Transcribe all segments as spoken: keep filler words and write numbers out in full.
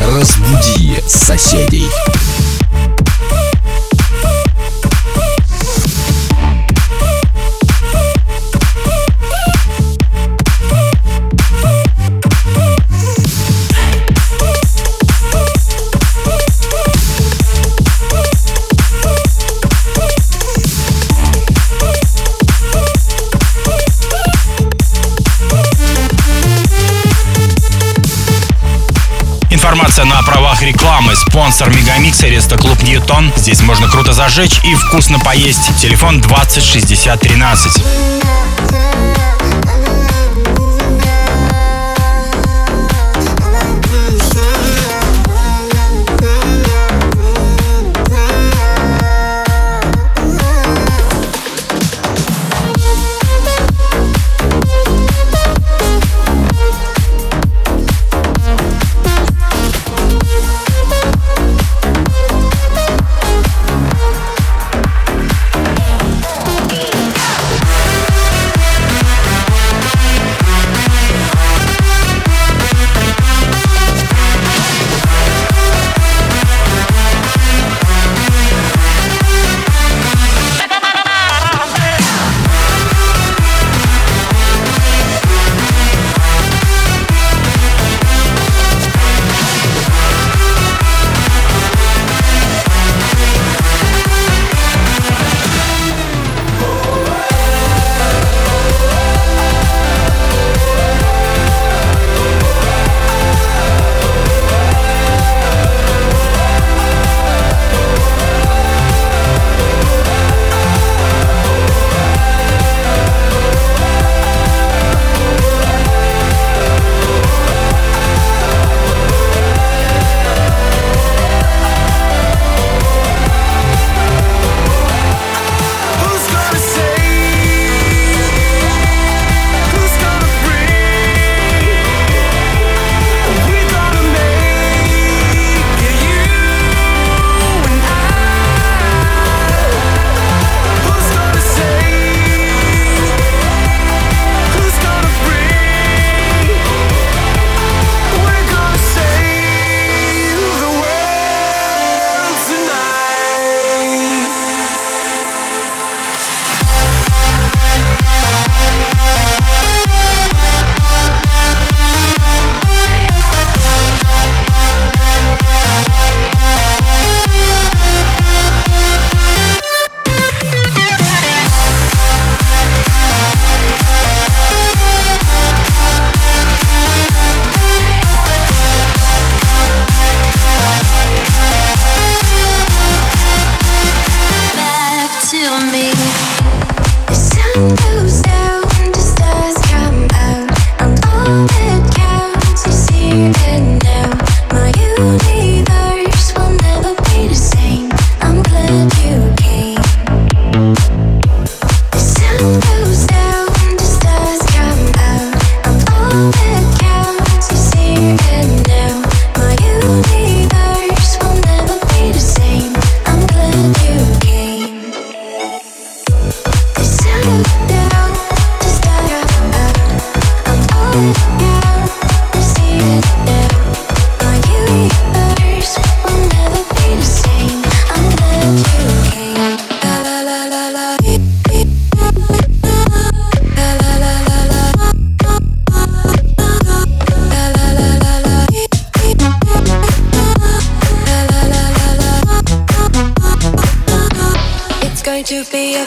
Разбуди соседей. Информация на правах рекламы. Спонсор Мегамикса — ресто-клуб Ньютон. Здесь можно круто зажечь и вкусно поесть. Телефон двадцать шестьдесят тринадцать. To be a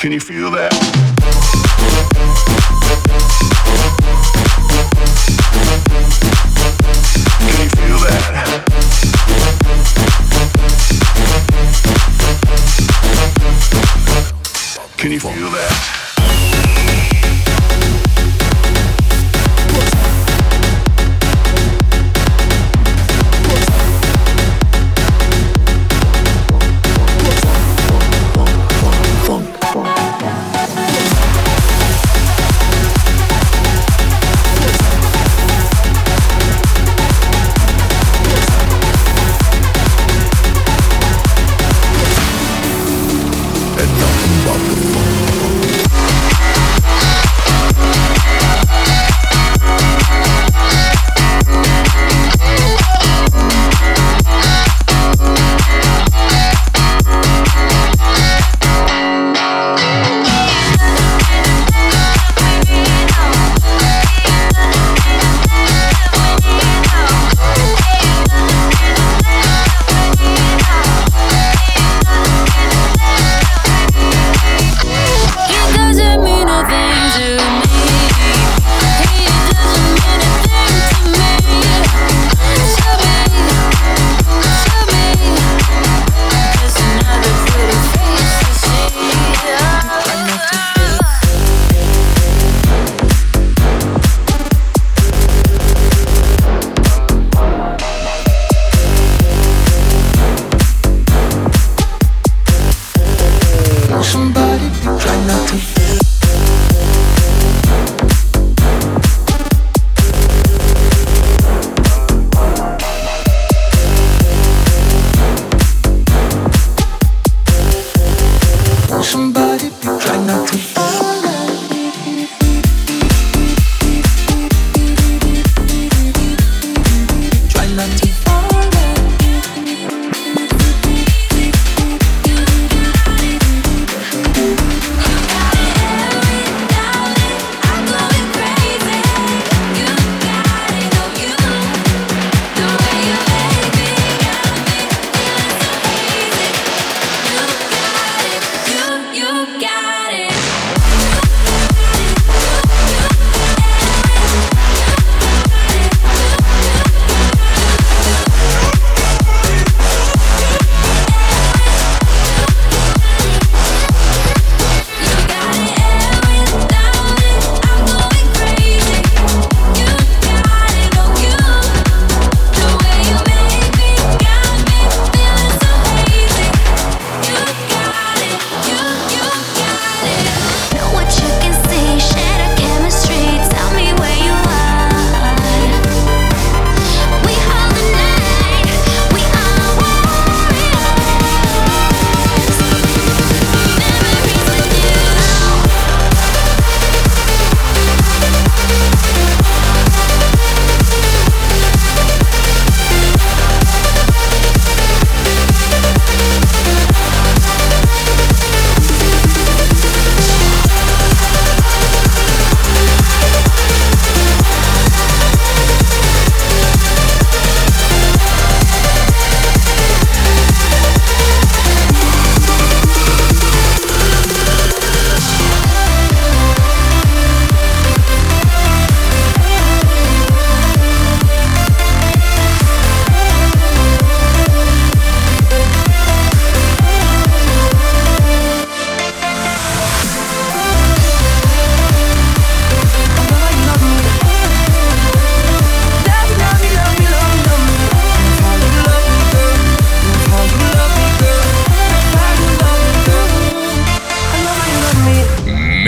Can you feel that? About the phone.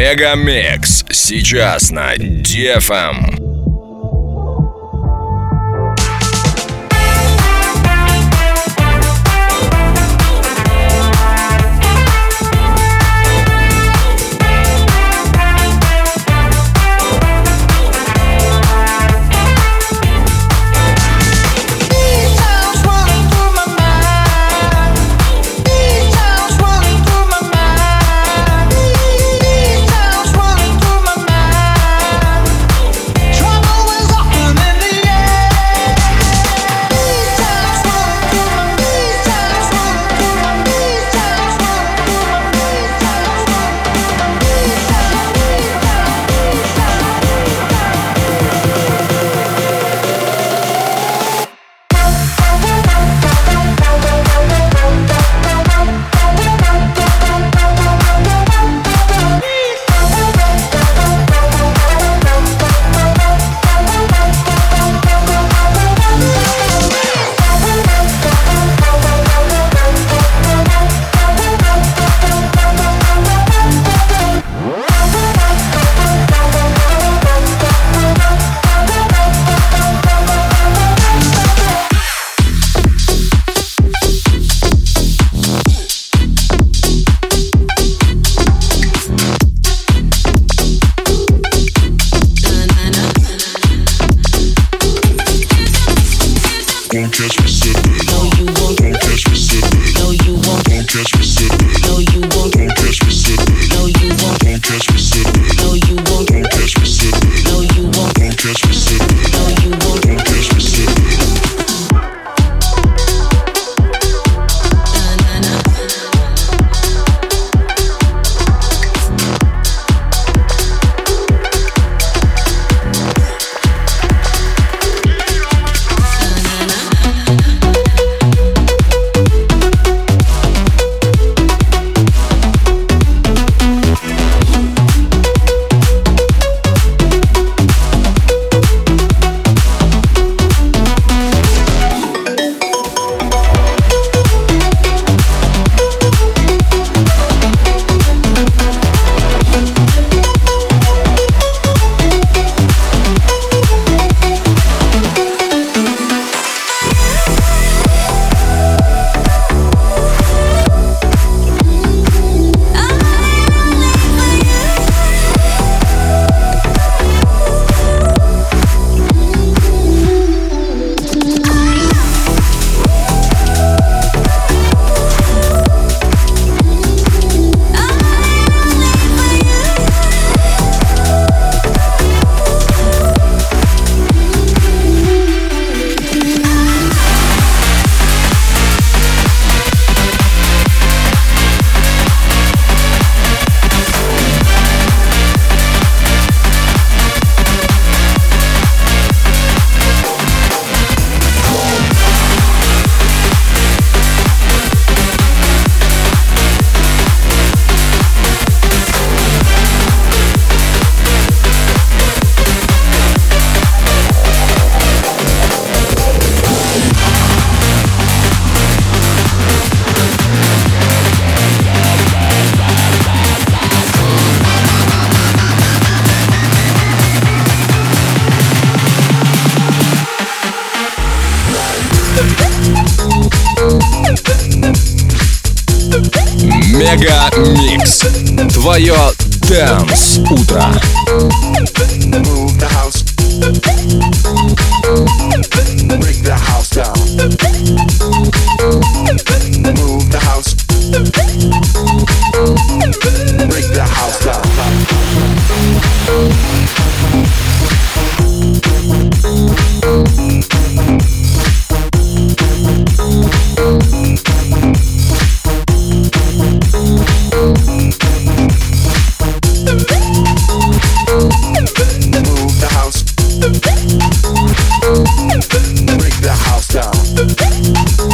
MegaMix сейчас на Дефом. Don't catch me slipping. No, you won't. Don't catch me slipping. No, you won't. Don't catch me slipping. No, you won't. Don't catch me slipping. No, you won't. Don't catch me slipping. No, you won't. Don't catch me slipping. No, you won't. Don't catch me slipping. No, you won't. Don't catch me slipping. MegaMix. Твое Dance утро. Break the house down.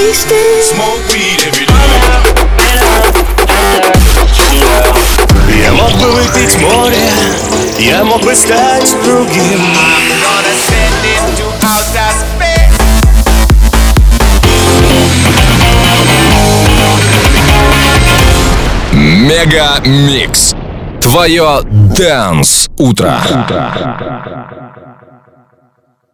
wasted. Smoke weed every day. Я мог бы выпить море, я мог бы стать другим. I'm gonna send it to outer space. MegaMix. Твое Dance утро.